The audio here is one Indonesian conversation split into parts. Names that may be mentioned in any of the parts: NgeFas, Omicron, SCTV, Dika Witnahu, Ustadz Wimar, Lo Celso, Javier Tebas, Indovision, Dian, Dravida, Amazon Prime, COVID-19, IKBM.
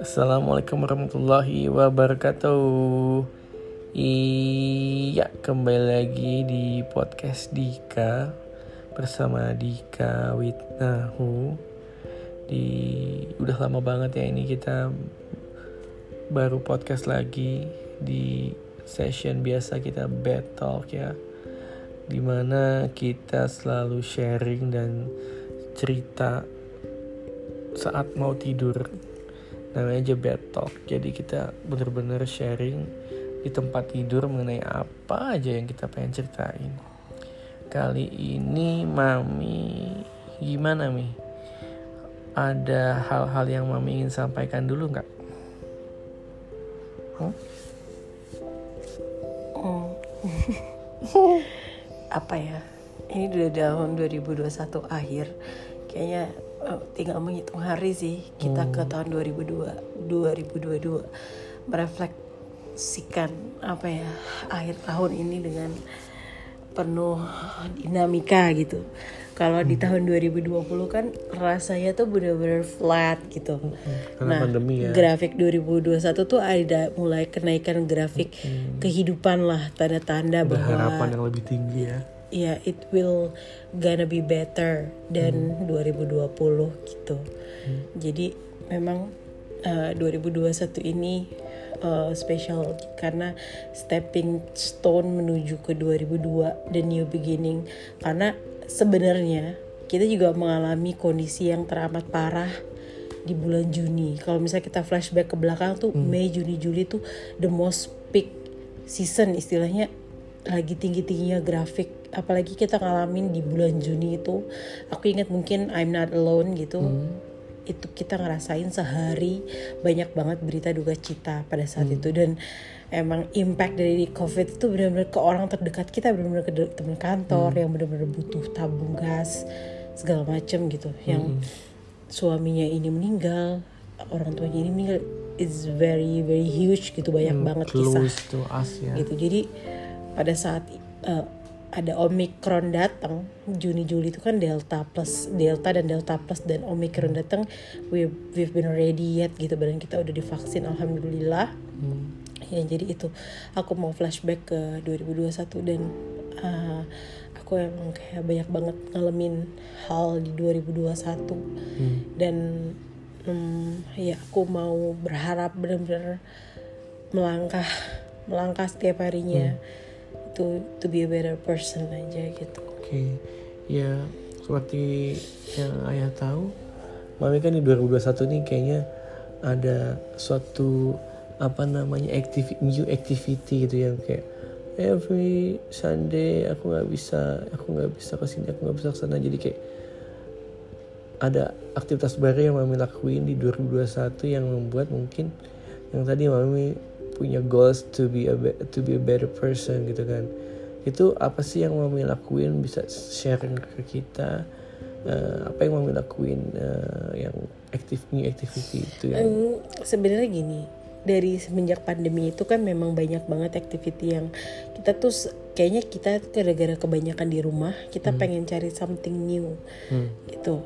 Assalamualaikum warahmatullahi wabarakatuh. Iya, kembali lagi di podcast Dika bersama Dika Witnahu. Udah lama banget ya ini kita baru podcast lagi di session biasa kita bed talk ya. Dimana kita selalu sharing dan cerita saat mau tidur, namanya aja bed talk. Jadi kita benar-benar sharing di tempat tidur mengenai apa aja yang kita pengen ceritain. Kali ini Mami gimana Mi? Ada hal-hal yang Mami ingin sampaikan dulu nggak? Apa ya, ini udah tahun 2021 akhir kayaknya, tinggal menghitung hari sih kita ke tahun 2022 merefleksikan apa ya akhir tahun ini dengan penuh dinamika gitu. Kalau di tahun 2020 kan rasanya tuh benar-benar flat gitu. Karena pandemi ya. Grafik 2021 tuh ada mulai kenaikan grafik kehidupan lah, tanda-tanda bahwa harapan yang lebih tinggi ya. Iya, it will gonna be better than 2020 gitu. Jadi memang 2021 ini special karena stepping stone menuju ke 2002, the new beginning. Karena sebenarnya kita juga mengalami kondisi yang teramat parah di bulan Juni. Kalau misalnya kita flashback ke belakang tuh Mei, Juni, Juli tuh the most peak season istilahnya, lagi tinggi-tingginya grafik. Apalagi kita ngalamin di bulan Juni itu, aku ingat mungkin I'm Not Alone gitu. Itu kita ngerasain sehari banyak banget berita duka cita pada saat itu. Dan emang impact dari COVID itu benar-benar ke orang terdekat kita, benar-benar ke teman kantor yang benar-benar butuh tabung gas segala macam gitu, yang suaminya ini meninggal, orang tuanya ini meninggal. It's very very huge gitu, banyak banget kisah to us, yeah. Gitu. Jadi pada saat ada Omicron datang Juni Juli itu kan Delta dan Delta Plus dan Omicron datang, we've been ready yet gitu, badan kita udah divaksin alhamdulillah. Ya jadi itu aku mau flashback ke 2021 dan aku emang kayak banyak banget ngalamin hal di 2021 dan ya aku mau berharap benar-benar melangkah setiap harinya to be a better person aja gitu. Okay. Ya seperti yang ayah tahu, Mami kan di 2021 ini kayaknya ada suatu new activity gitu, yang kayak every Sunday aku nggak bisa kesini, aku nggak bisa kesana. Jadi kayak ada aktivitas baru yang Mami lakuin di 2021 yang membuat mungkin yang tadi Mami punya goals to be a better person gitu kan. Itu apa sih yang Mami lakuin, bisa sharing ke kita? Apa yang Mami lakuin yang new activity itu ya? Sebenarnya gini, dari semenjak pandemi itu kan memang banyak banget activity yang kita tuh kayaknya kita gara-gara kebanyakan di rumah kita pengen cari something new gitu.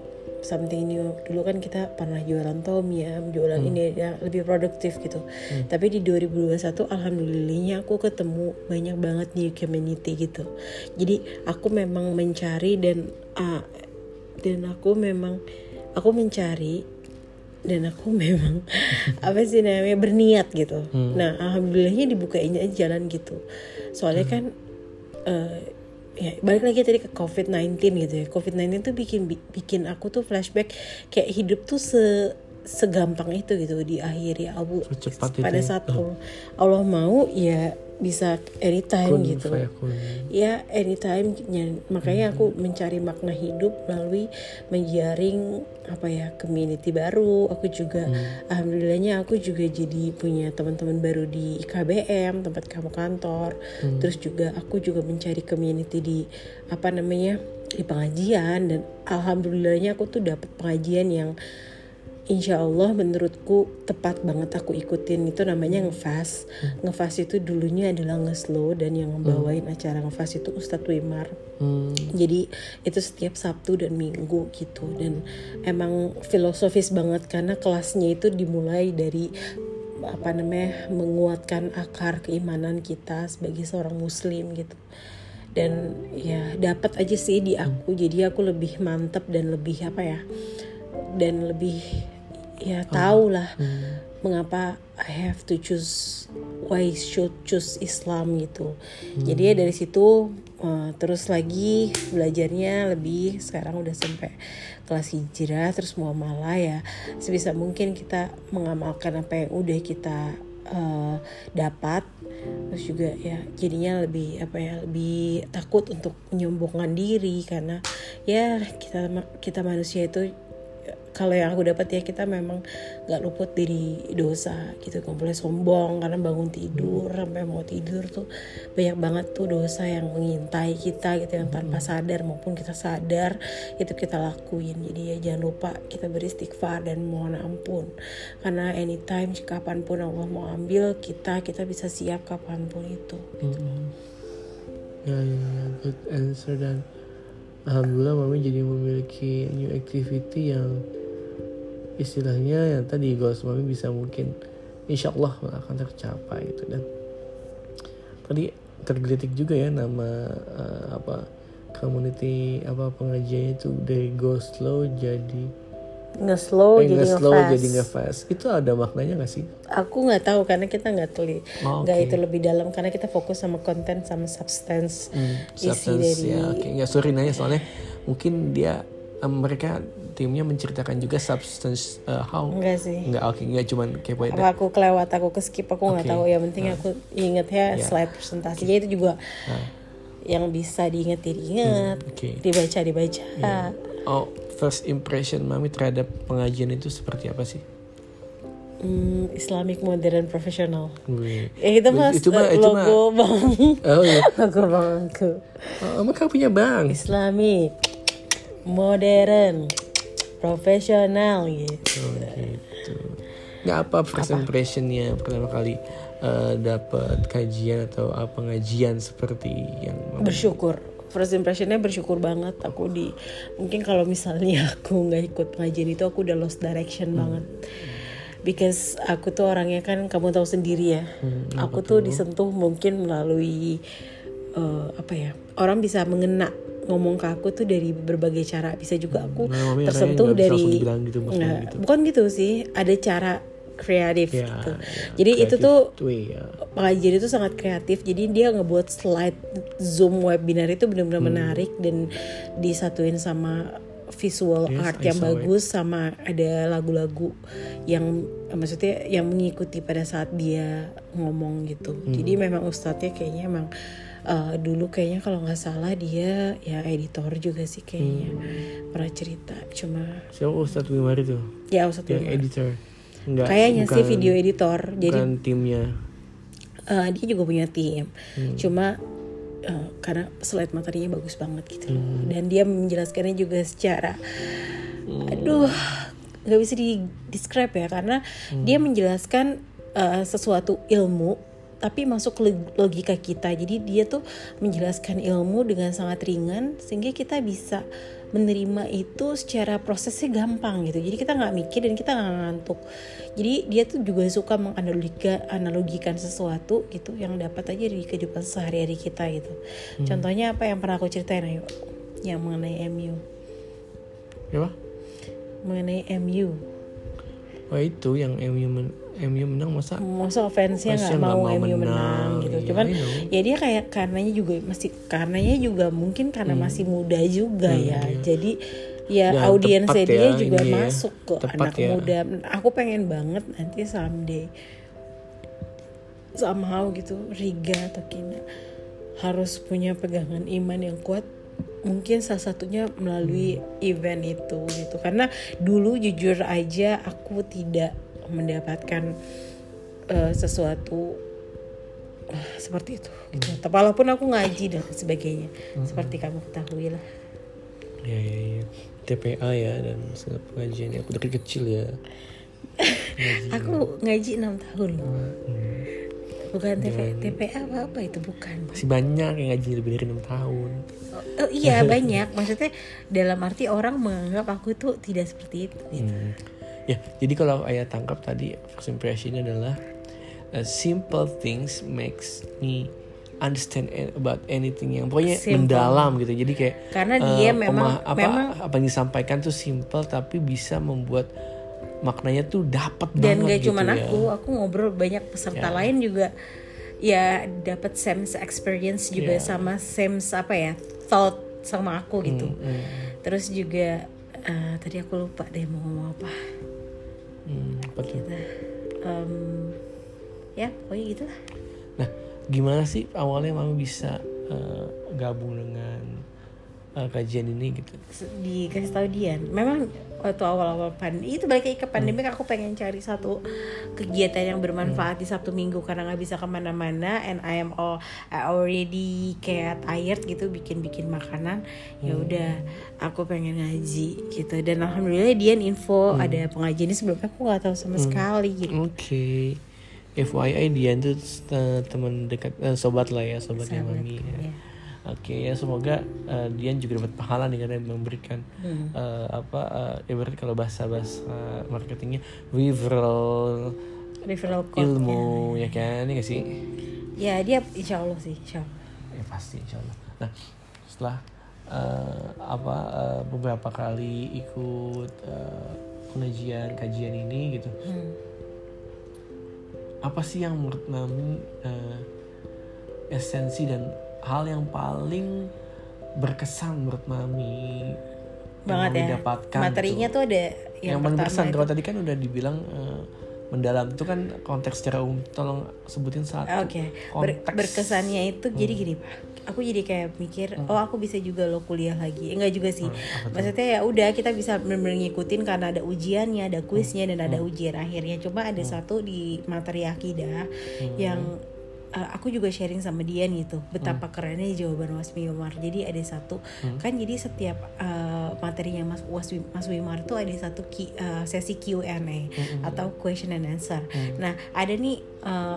Something new, dulu kan kita pernah jualan tom yum, jualan ini ya, lebih produktif gitu. Tapi di 2021 alhamdulillahnya aku ketemu banyak banget new community gitu. Jadi aku memang mencari dan aku memang apa sih namanya, berniat gitu. Nah alhamdulillahnya dibukainnya jalan gitu. Soalnya kan ya balik lagi tadi ke COVID-19 gitu ya. COVID-19 tuh bikin aku tuh flashback kayak hidup tuh segampang itu gitu diakhiri ya, pada saat Allah mau ya bisa anytime gitu. Ya anytime. Makanya aku mencari makna hidup melalui menjaring community baru. Aku juga alhamdulillahnya aku juga jadi punya teman-teman baru di IKBM, tempat kamu kantor. Terus juga aku juga mencari community di di pengajian, dan alhamdulillahnya aku tuh dapat pengajian yang insya Allah menurutku tepat banget aku ikutin. Itu namanya NgeFas. NgeFas itu dulunya adalah ngeslow, dan yang membawain acara NgeFas itu Ustadz Wimar. Jadi itu setiap Sabtu dan Minggu gitu, dan emang filosofis banget karena kelasnya itu dimulai dari menguatkan akar keimanan kita sebagai seorang muslim gitu. Dan ya dapat aja sih di aku, jadi aku lebih mantep dan lebih dan lebih tahu lah mengapa I have to choose, why should choose Islam gitu. Jadi ya dari situ terus lagi belajarnya lebih, sekarang udah sampai kelas hijrah terus muamalah ya, sebisa mungkin kita mengamalkan apa yang udah kita dapat. Terus juga ya jadinya lebih lebih takut untuk menyombongkan diri, karena ya kita manusia itu, kalau yang aku dapat ya, kita memang nggak luput dari dosa gitu. Nggak boleh sombong karena bangun tidur sampai mau tidur tuh banyak banget tuh dosa yang mengintai kita gitu, yang tanpa sadar maupun kita sadar itu kita lakuin. Jadi ya jangan lupa kita beristighfar dan mohon ampun, karena anytime kapanpun Allah mau ambil kita bisa siap kapanpun itu gitu. Ya, good answer. Dan alhamdulillah Mami jadi memiliki new activity yang istilahnya yang tadi goals Mami bisa mungkin insyaallah akan tercapai gitu. Dan tadi tergelitik juga ya nama community pengajiannya itu dari go slow jadi Ngeslow jadi NgeFas. Itu ada maknanya gak sih? Aku gak tahu karena kita gak lebih dalam, karena kita fokus sama konten sama substance. Isi dari sorry nanya soalnya mungkin dia mereka timnya menceritakan juga substance how. Enggak sih. Enggak cuman kepo itu. Aku kelewat, aku keskip, aku gak tahu. Yang penting aku inget slide presentasinya itu juga yang bisa diingat, dibaca. First impression Mami terhadap pengajian itu seperti apa sih? Islamic modern professional. Itu logo bang. Logo bangku. Maka punya bang. Islamic modern profesional gitu. Apa first impressionnya pertama kali dapat kajian atau pengajian seperti yang Mami? Bersyukur. First impressionnya bersyukur banget. Aku mungkin kalau misalnya aku nggak ikut pengajian itu aku udah lost direction banget, because aku tuh orangnya kan kamu tahu sendiri ya, aku tuh disentuh mungkin melalui orang bisa mengena ngomong ke aku tuh dari berbagai cara. Bisa juga aku tersentuh dari bukan gitu sih, ada cara kreatif gitu. Jadi itu tuh pengajian itu sangat kreatif. Jadi dia ngebuat slide Zoom webinar itu benar-benar menarik, dan disatuin sama visual art yang bagus sama ada lagu-lagu yang maksudnya yang mengikuti pada saat dia ngomong gitu. Jadi memang ustadznya kayaknya emang dulu kayaknya kalau nggak salah dia ya editor juga sih kayaknya, pernah cerita. Cuma siapa Ustadz Wimar itu? Ya Ustadz Wimar. Editor. Kayaknya sih video editor. Jadi timnya dia juga punya tim. Cuma karena slide materinya bagus banget gitu loh. Dan dia menjelaskannya juga secara gak bisa di-describe ya, karena dia menjelaskan sesuatu ilmu tapi masuk logika kita. Jadi dia tuh menjelaskan ilmu dengan sangat ringan sehingga kita bisa menerima itu secara prosesnya gampang gitu. Jadi kita nggak mikir dan kita nggak ngantuk. Jadi dia tuh juga suka menganalogikan sesuatu gitu yang dapat aja di kehidupan sehari-hari kita gitu. Contohnya apa yang pernah aku ceritain ayo, yang mengenai MU. Ya, mengenai MU. Oh itu yang MU menang masa fansnya nggak mau MU menang gitu. Iya, cuman ya dia kayak karenanya juga mungkin karena masih muda juga ya. Jadi ya audiensnya dia juga masuk ke anak muda. Aku pengen banget nanti someday somehow gitu Riga atau Kina harus punya pegangan iman yang kuat. Mungkin salah satunya melalui event itu gitu. Karena dulu jujur aja aku tidak mendapatkan sesuatu seperti itu gitu. Walaupun aku ngaji dan sebagainya seperti kamu ketahui lah. TPA ya, dan masa pengajian aku dari kecil ya. Aku ngaji 6 tahun loh. Bukan TPA apa itu bukan. Masih banyak yang ngaji lebih dari 6 tahun. Oh iya banyak. Maksudnya dalam arti orang menganggap aku tuh tidak seperti itu gitu. Ya, jadi kalau ayah tangkap tadi first impression adalah simple things makes me understand about anything, yang pokoknya simple, mendalam gitu. Jadi kayak karena dia memang apa yang disampaikan tuh simple tapi bisa membuat maknanya tuh dapat banget. Dan gak gitu cuman ya. Aku ngobrol banyak peserta lain juga ya, dapat same experience juga sama same apa ya thought sama aku gitu. Terus juga tadi aku lupa deh mau ngomong apa. Ya pokoknya gitu lah. Nah, gimana sih awalnya Mami bisa gabung dengan kajian ini gitu? Dikasih tahu Dian. Memang waktu awal-awal pandemi itu, balik ke pandemi, aku pengen cari satu kegiatan yang bermanfaat di Sabtu Minggu karena nggak bisa kemana-mana. And I already kayak tired gitu bikin makanan. Ya udah, aku pengen ngaji gitu. Dan alhamdulillah Dian info ada pengajian ini, sebelumnya aku nggak tahu sama sekali. Gitu. Oke. Okay. FYI Dian tuh teman dekat, sobat lah ya, sobatnya Mami. Ya. Oke ya, semoga Dian juga dapat pahala nih karena memberikan ibarat kalau bahasa marketingnya referral ilmu ya kan, ini gak sih? Ya dia insyaallah sih, insyaallah. Ya pasti insyaallah. Nah setelah beberapa kali ikut kajian ini gitu. Apa sih yang menurut Mami esensi dan hal yang paling berkesan menurut Mami banget yang didapatkan materinya tuh ada yang paling berkesan itu. Kalau tadi kan udah dibilang mendalam itu kan konteks secara umum, tolong sebutin satu konteks. Berkesannya itu jadi gini Pak, aku jadi kayak mikir aku bisa juga lo kuliah lagi. Enggak juga sih, maksudnya ya udah kita bisa benar-benar ngikutin karena ada ujiannya, ada kuisnya dan ada ujian akhirnya. Cuma ada satu di materi akidah yang aku juga sharing sama Dian gitu betapa kerennya jawaban Mas Wimar. Jadi ada satu kan, jadi setiap materinya Mas Wimar tuh ada satu sesi Q&A atau question and answer. Nah ada nih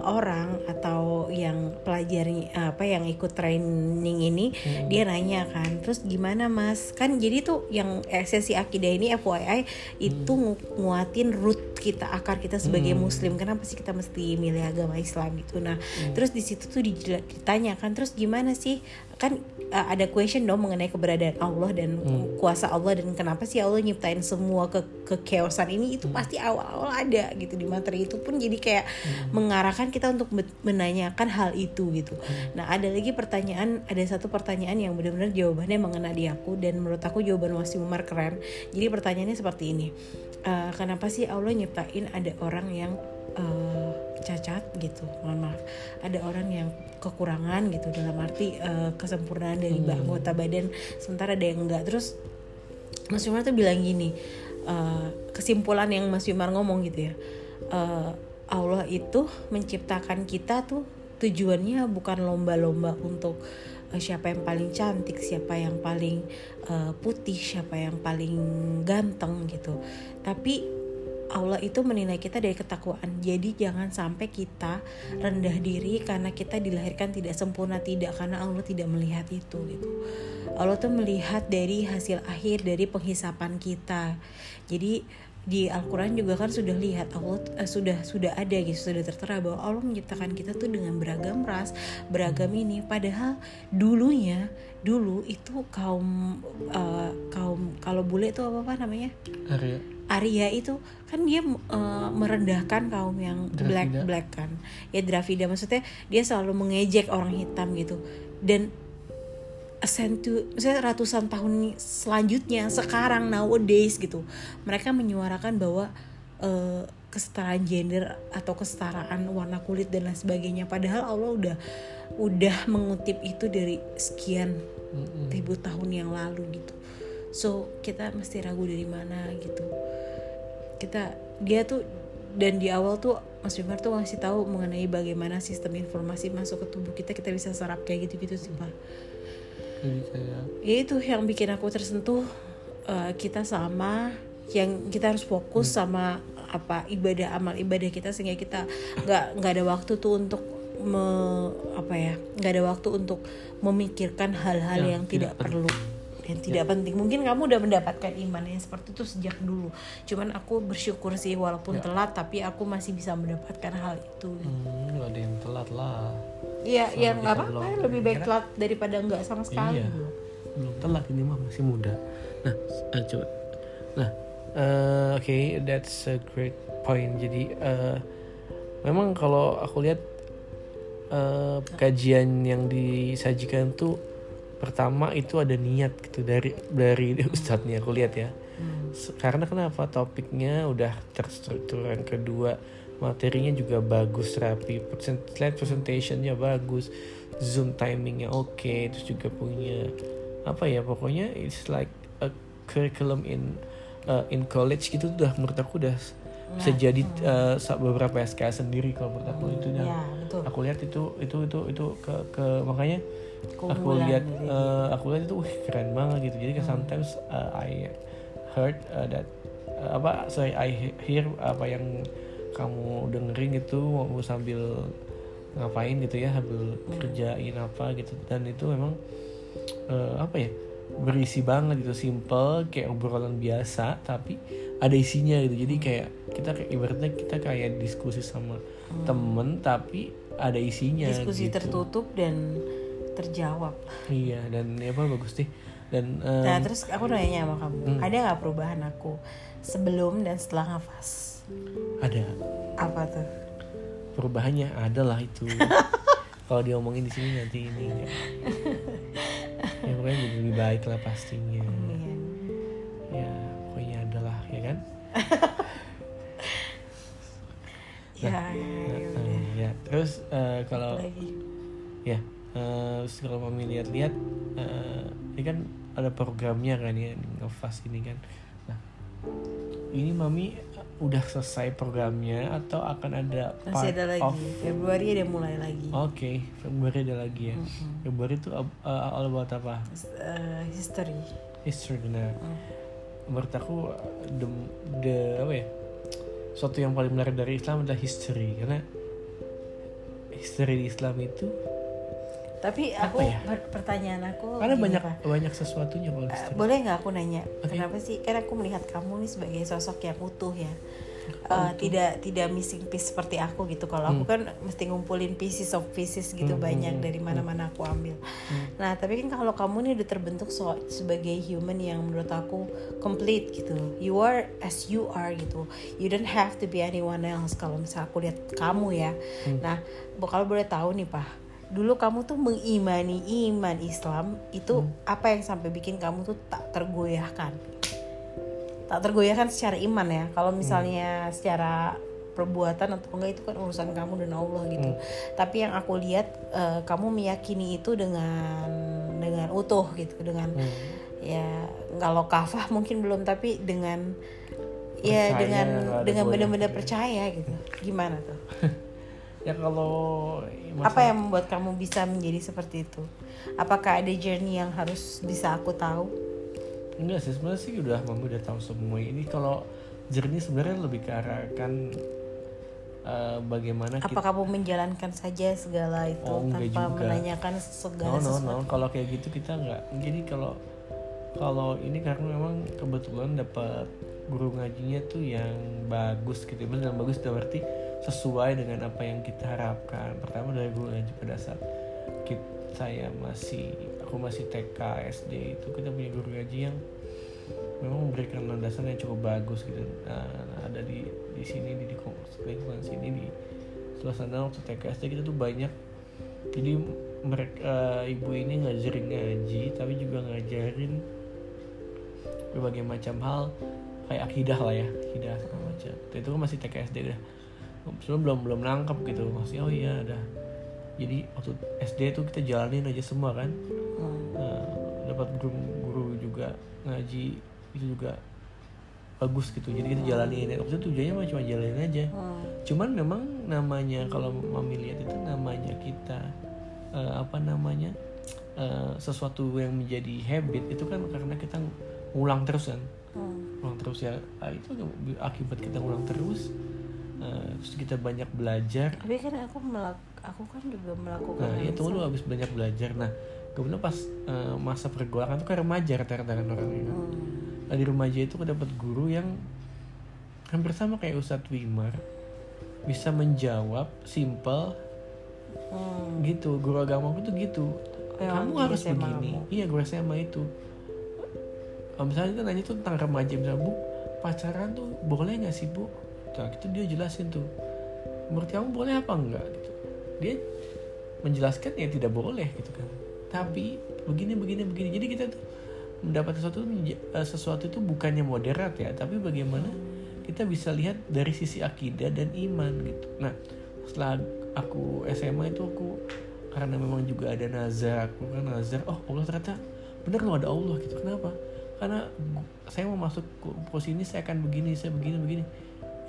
orang atau yang pelajari yang ikut training ini dia nanya kan, terus gimana Mas kan, jadi tuh yang sesi akidah ini FYI itu nguatin root kita, akar kita sebagai Muslim, kenapa sih kita mesti milih agama Islam gitu. Nah terus di situ tuh ditanyakan, terus gimana sih kan ada question dong mengenai keberadaan Allah dan kuasa Allah dan kenapa sih Allah nyiptain semua kekeosan ini. Itu pasti awal-awal ada gitu di materi itu pun, jadi kayak mengarahkan kita untuk menanyakan hal itu gitu. Nah ada lagi pertanyaan, ada satu pertanyaan yang benar-benar jawabannya mengena di aku dan menurut aku jawaban Mas Umar keren. Jadi pertanyaannya seperti ini, kenapa sih Allah nyiptain ada orang yang cacat gitu, maaf, ada orang yang kekurangan gitu dalam arti kesempurnaan dari anggota badan, sementara ada yang enggak. Terus Mas Wimar tuh bilang gini, kesimpulan yang Mas Wimar ngomong gitu ya, Allah itu menciptakan kita tuh tujuannya bukan lomba-lomba untuk siapa yang paling cantik, siapa yang paling putih, siapa yang paling ganteng gitu, tapi Allah itu menilai kita dari ketakwaan. Jadi jangan sampai kita rendah diri karena kita dilahirkan tidak sempurna, tidak, karena Allah tidak melihat itu gitu. Allah tuh melihat dari hasil akhir dari penghisapan kita. Jadi di Al-Quran juga kan sudah lihat Allah sudah ada gitu, sudah tertera bahwa Allah menciptakan kita tuh dengan beragam ras, beragam ini. Padahal dulu itu kaum kalau bule itu apa namanya? Arya itu kan dia merendahkan kaum yang black kan ya, Dravida, maksudnya dia selalu mengejek orang hitam gitu. Dan ratusan tahun selanjutnya sekarang nowadays gitu mereka menyuarakan bahwa kesetaraan gender atau kesetaraan warna kulit dan lain sebagainya, padahal Allah udah mengutip itu dari sekian ribu tahun yang lalu gitu. So kita mesti ragu dari mana gitu. Dia tuh, dan di awal tuh Mas Wimar tuh ngasih tahu mengenai bagaimana sistem informasi masuk ke tubuh kita bisa serap kayak gitu-gitu sih Pak. Ya itu yang bikin aku tersentuh kita sama, yang kita harus fokus sama apa ibadah, amal ibadah kita, sehingga kita nggak ada waktu tuh untuk nggak ada waktu untuk memikirkan hal-hal yang tidak perlu dan tidak penting. Mungkin kamu udah mendapatkan iman yang seperti itu sejak dulu, cuman aku bersyukur sih walaupun telat, tapi aku masih bisa mendapatkan hal itu. Nggak ada yang telat lah. Iya, yang nggak apa-apa, lebih baik telat daripada nggak sama sekali. Iya, belum telat, ini mah masih muda. Nah, coba. Nah, okay, that's a great point. Jadi memang kalau aku lihat kajian yang disajikan tuh pertama itu ada niat gitu dari ustadznya aku lihat ya. Karena kenapa, topiknya udah terstruktur, yang kedua materinya juga bagus, rapi, slide presentationnya bagus, zoom timingnya oke, terus juga punya pokoknya it's like a curriculum in college gitu. Udah menurut aku udah bisa jadi beberapa SKS sendiri kalau menurut aku itu. Aku lihat itu makanya aku lihat itu keren banget gitu. Jadi sometimes I heard I hear apa yang kamu dengerin itu mau sambil ngapain gitu ya, sambil kerjain apa gitu, dan itu memang berisi banget gitu, simple kayak obrolan biasa tapi ada isinya gitu. Jadi kayak kita ibaratnya kita kayak diskusi sama temen tapi ada isinya, diskusi gitu, tertutup dan terjawab. Iya, dan bagus deh. Dan nah, terus aku nanya sama kamu, ada nggak perubahan aku sebelum dan setelah NgeFas? Ada. Apa tuh perubahannya? Adalah itu kalau diomongin di sini nanti ini ya pokoknya jadi lebih baik lah pastinya. Ya pokoknya adalah, ya kan? Terus kalau mau lihat-lihat ini kan ada programnya kan ya, NgeFas ini kan. Nah, ini Mami udah selesai programnya atau akan ada part of Februari ada mulai lagi? Oke, Februari ada lagi ya. Februari itu all about apa? History. Nah, menurut aku suatu yang paling menarik dari Islam adalah history, karena history di Islam itu. Tapi aku pertanyaan aku karena banyak sesuatunya kalau history. Boleh nggak aku nanya, kenapa sih? Karena aku melihat kamu nih sebagai sosok yang utuh ya, tidak missing piece seperti aku gitu. Kalau aku kan mesti ngumpulin pieces gitu, banyak dari mana-mana aku ambil. Nah tapi kan kalau kamu nih udah terbentuk sebagai human yang menurut aku complete gitu. You are as you are gitu. You don't have to be anyone else. Kalau misalnya aku lihat kamu ya. Nah kalau boleh tahu nih Pak, dulu kamu tuh mengimani iman Islam itu apa yang sampai bikin kamu tuh tak tergoyahkan secara iman ya? Kalau misalnya secara perbuatan atau enggak itu kan urusan kamu dan Allah gitu. Tapi yang aku lihat kamu meyakini itu dengan utuh gitu, dengan ya kalau kafah mungkin belum, tapi dengan percaya, ya dengan benar-benar percaya gitu. Gimana tuh? Ya kalau apa yang membuat kamu bisa menjadi seperti itu? Apakah ada journey yang harus bisa aku tahu? Enggak sih, sebenarnya sih Mami udah tahu semua ini. Kalau journey sebenarnya lebih ke arah kan bagaimana apa kita, kamu menjalankan saja segala itu tanpa juga menanyakan segala sesuatu. No. Kalau kayak gitu kita enggak. Jadi kalau ini karena memang kebetulan dapat guru ngajinya tuh yang bagus gitu. Benar bagus itu berarti sesuai dengan apa yang kita harapkan. Pertama dari guru ngaji pada saat aku masih TK SD itu, kita punya guru ngaji yang memang memberikan landasan yang cukup bagus gitu. Nah, ada di sini di lingkungan sini di suasana waktu TK SD kita tuh banyak. Jadi mereka ibu ini ngajarin ngaji tapi juga ngajarin berbagai macam hal kayak akidah lah ya, akidah segala macam. Itu masih TK SD dah. Sebelum belum nangkap gitu, masih ada. Jadi waktu SD itu kita jalanin aja semua kan. Nah, dapat guru juga ngaji itu juga bagus gitu. Jadi kita jalanin. Waktu itu tujuannya cuma jalanin aja. Cuman memang namanya kalau Mami lihat itu namanya kita sesuatu yang menjadi habit itu kan karena kita ngulang terus kan, ngulang terus ya, itu akibat kita ngulang terus, terus kita banyak belajar. Tapi kan aku kan juga melakukan. Nah itu lu habis banyak belajar. Nah kemudian pas masa pergolakan tuh kan remaja rata-rata orangnya kan. Nah di remaja itu aku dapat guru yang hampir sama kayak Ustadz Wimar, bisa menjawab simple, gitu. Guru agama aku tuh gitu, kamu harus begini. Iya, guru SMA itu. Misalnya kita nanya tuh tentang remaja, misalnya, Bu, pacaran tuh boleh nggak sih, Bu? Nah, itu dia jelasin tuh. Menurut kamu boleh apa enggak? Gitu. Dia menjelaskan ya tidak boleh gitu kan. Tapi begini. Jadi kita tuh mendapat sesuatu itu bukannya moderat ya, tapi bagaimana kita bisa lihat dari sisi akidah dan iman gitu. Nah, setelah aku SMA itu aku karena memang juga ada nazar, aku kan nazar, oh Allah ternyata benar loh ada Allah gitu. Kenapa? Karena saya mau masuk posisi ini saya akan begini, saya begini.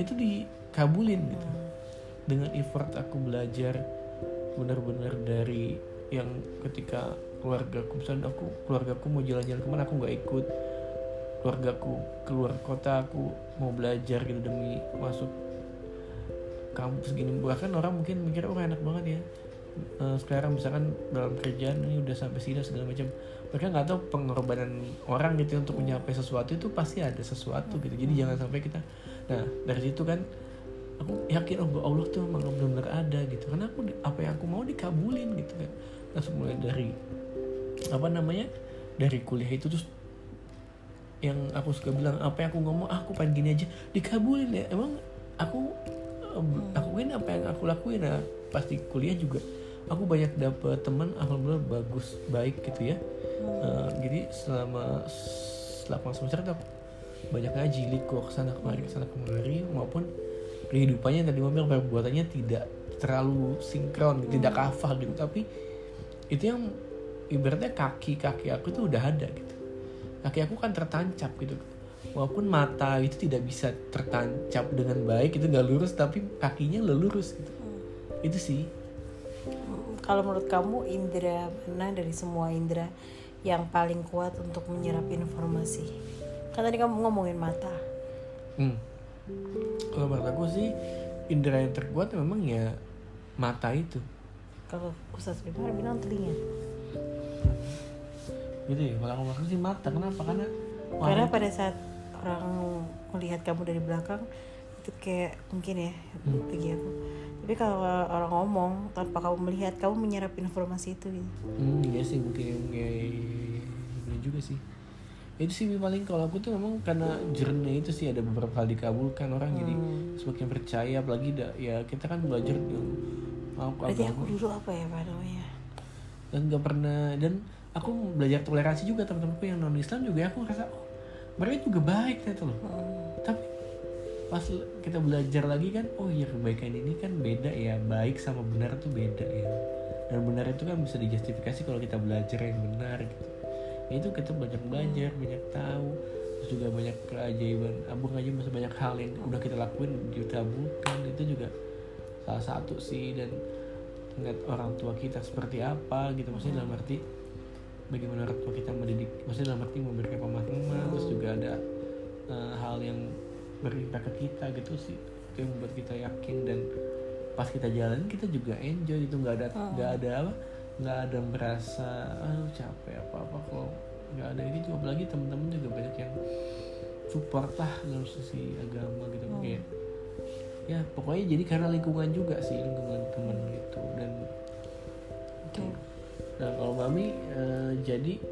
Itu dikabulin gitu. Dengan effort aku belajar benar-benar dari yang ketika keluargaku mau jalan-jalan kemana aku nggak ikut. Keluargaku keluar kota, aku mau belajar gitu demi masuk kampus gini. Bahkan orang mungkin mikir enak banget ya, sekarang misalkan dalam kerjaan ini udah sampai sini segala macam. Mereka nggak tahu pengorbanan orang gitu untuk mencapai sesuatu itu pasti ada sesuatu gitu. Jadi jangan sampai kita, nah dari situ kan aku yakin Allah tuh emang benar-benar ada gitu. Karena aku apa yang aku mau dikabulin gitu kan. Nah mulai dari dari kuliah itu terus yang aku suka bilang apa yang aku ngomong aku pengen gini aja dikabulin ya. Emang aku kan apa yang aku lakuin ya. Pasti kuliah juga aku banyak dapet teman alhamdulillah bagus baik gitu ya. Jadi selama 8 semester aku banyak ngaji liko kesana kemari maupun kehidupannya tadi ngomong perbuatannya tidak terlalu sinkron gitu, tidak kafah gitu. Tapi itu yang ibaratnya kaki aku tuh udah ada gitu. Kaki aku kan tertancap gitu, walaupun mata itu tidak bisa tertancap dengan baik, itu nggak lurus, tapi kakinya lurus gitu. Itu sih. Kalau menurut kamu indera mana dari semua indera yang paling kuat untuk menyerap informasi? Kan tadi kamu ngomongin mata. Kalau menurut aku sih indera yang terkuat memang ya mata itu. Kalau Ustadz Wimar bilang telinga. Gitu ya, kalau aku sih mata. Kenapa? Karena pada saat orang melihat kamu dari belakang itu kayak mungkin ya bagi aku. Tapi kalau orang ngomong tanpa kamu melihat, kamu menyerap informasi itu gitu. Iya sih, mungkin kayak juga sih. Itu sih paling kalau aku tuh memang karena journey itu sih ada beberapa kali dikabulkan orang. Jadi semakin percaya, apalagi ya kita kan belajar berarti aku dulu apa ya Pak namanya. Dan gak pernah, dan aku belajar toleransi juga, teman-temanku yang non Islam juga aku ngerasa mereka juga baik gitu loh. Tapi pas kita belajar lagi kan ya kebaikan ini kan beda ya, baik sama benar tuh beda ya. Dan benar itu kan bisa dijustifikasi kalau kita belajar yang benar gitu. Ya itu kita banyak belajar, banyak tahu, terus juga banyak keajaiban. Banyak hal yang udah kita lakuin ditabulkan, itu juga salah satu sih. Dan ngeliat orang tua kita seperti apa gitu, maksudnya dalam arti bagaimana orang tua kita mendidik, maksudnya dalam arti memberikan pemahaman. Terus juga ada hal yang berimpak ke kita gitu sih, itu yang membuat kita yakin. Dan pas kita jalan kita juga enjoy gitu, nggak ada merasa capek apa kalau nggak ada itu. Apalagi teman-teman juga banyak yang support lah dalam sisi agama gitu kayak ya pokoknya. Jadi karena lingkungan juga sih, lingkungan teman gitu. Dan nah kalau mami jadi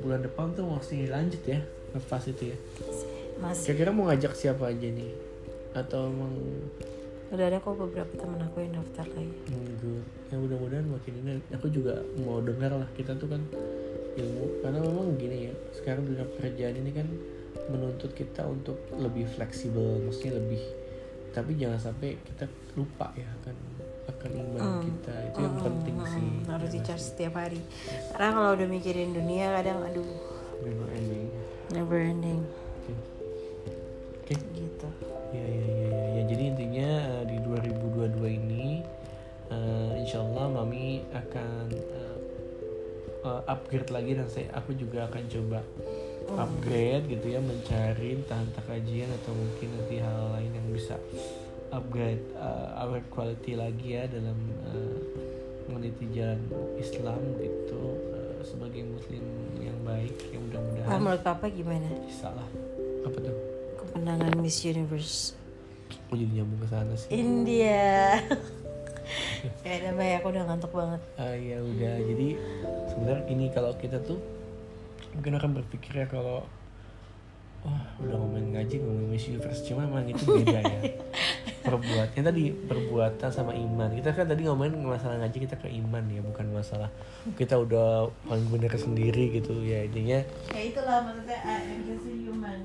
bulan depan tuh masih lanjut ya pas itu ya masih. Kira-kira mau ngajak siapa aja nih atau emang udah ada kok beberapa teman aku yang daftar lagi. Ya mudah-mudahan makin ini aku juga mau dengar lah kita tuh kan ilmu, karena memang gini ya sekarang dunia kerjaan ini kan menuntut kita untuk lebih fleksibel, maksudnya lebih, tapi jangan sampai kita lupa ya akan iman kita itu yang penting sih. Harus dicari setiap hari. Karena kalau udah mikirin dunia kadang never ending. Okay. Gitu. Ya. Jadi intinya di 2022 ini insyaallah mami akan upgrade lagi, dan aku juga akan coba upgrade gitu ya, mencari tentang kajian atau mungkin nanti hal lain yang bisa upgrade our quality lagi ya dalam meniti jalan Islam gitu sebagai muslim yang baik, yang mudah-mudahan. Menurut Papa gimana? Salah. Apa tuh? Kemenangan Miss Universe. Aku jadi nyambung ke sana sih. India. Ya udah Mbak, aku udah ngantuk banget. Ya udah, jadi sebenarnya ini kalau kita tuh mungkin orang berpikir ya kalau udah ngomongin ngaji, ngomongin Miss Universe, cuman memang itu beda ya. Perbuatannya tadi, perbuatan sama iman. Kita kan tadi ngomongin masalah ngaji kita ke iman ya, bukan masalah kita udah paling bener sendiri gitu ya, intinya. Ya itulah maksudnya I'm just a human.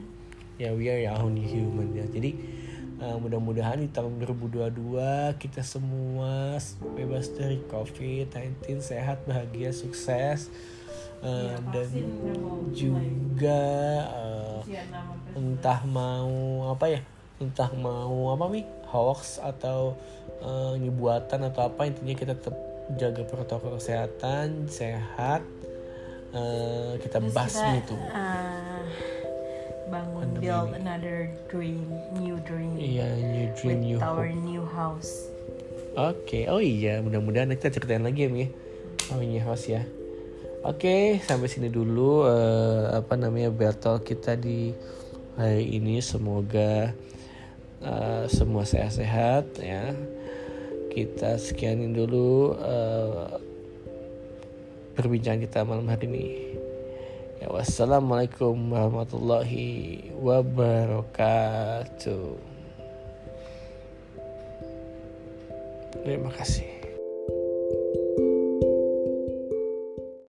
Ya we are only human ya. Jadi mudah-mudahan di tahun 2022 kita semua bebas dari COVID-19, sehat, bahagia, sukses. Dan juga entah mau apa ya, entah mau apa nih, hoax atau buatan atau apa, intinya kita tetap jaga protokol kesehatan, sehat, kita basmi itu, bangun pandemi. Build another dream, new dream, new dream with new our hope. New house. Oke, oh iya, mudah-mudahan kita ceritain lagi ya Mi, new house ya. Oke, sampai sini dulu battle kita di hari ini. Semoga semua sehat-sehat ya. Kita sekianin dulu perbincangan kita malam hari ini. Ya, wassalamualaikum warahmatullahi wabarakatuh. Terima kasih.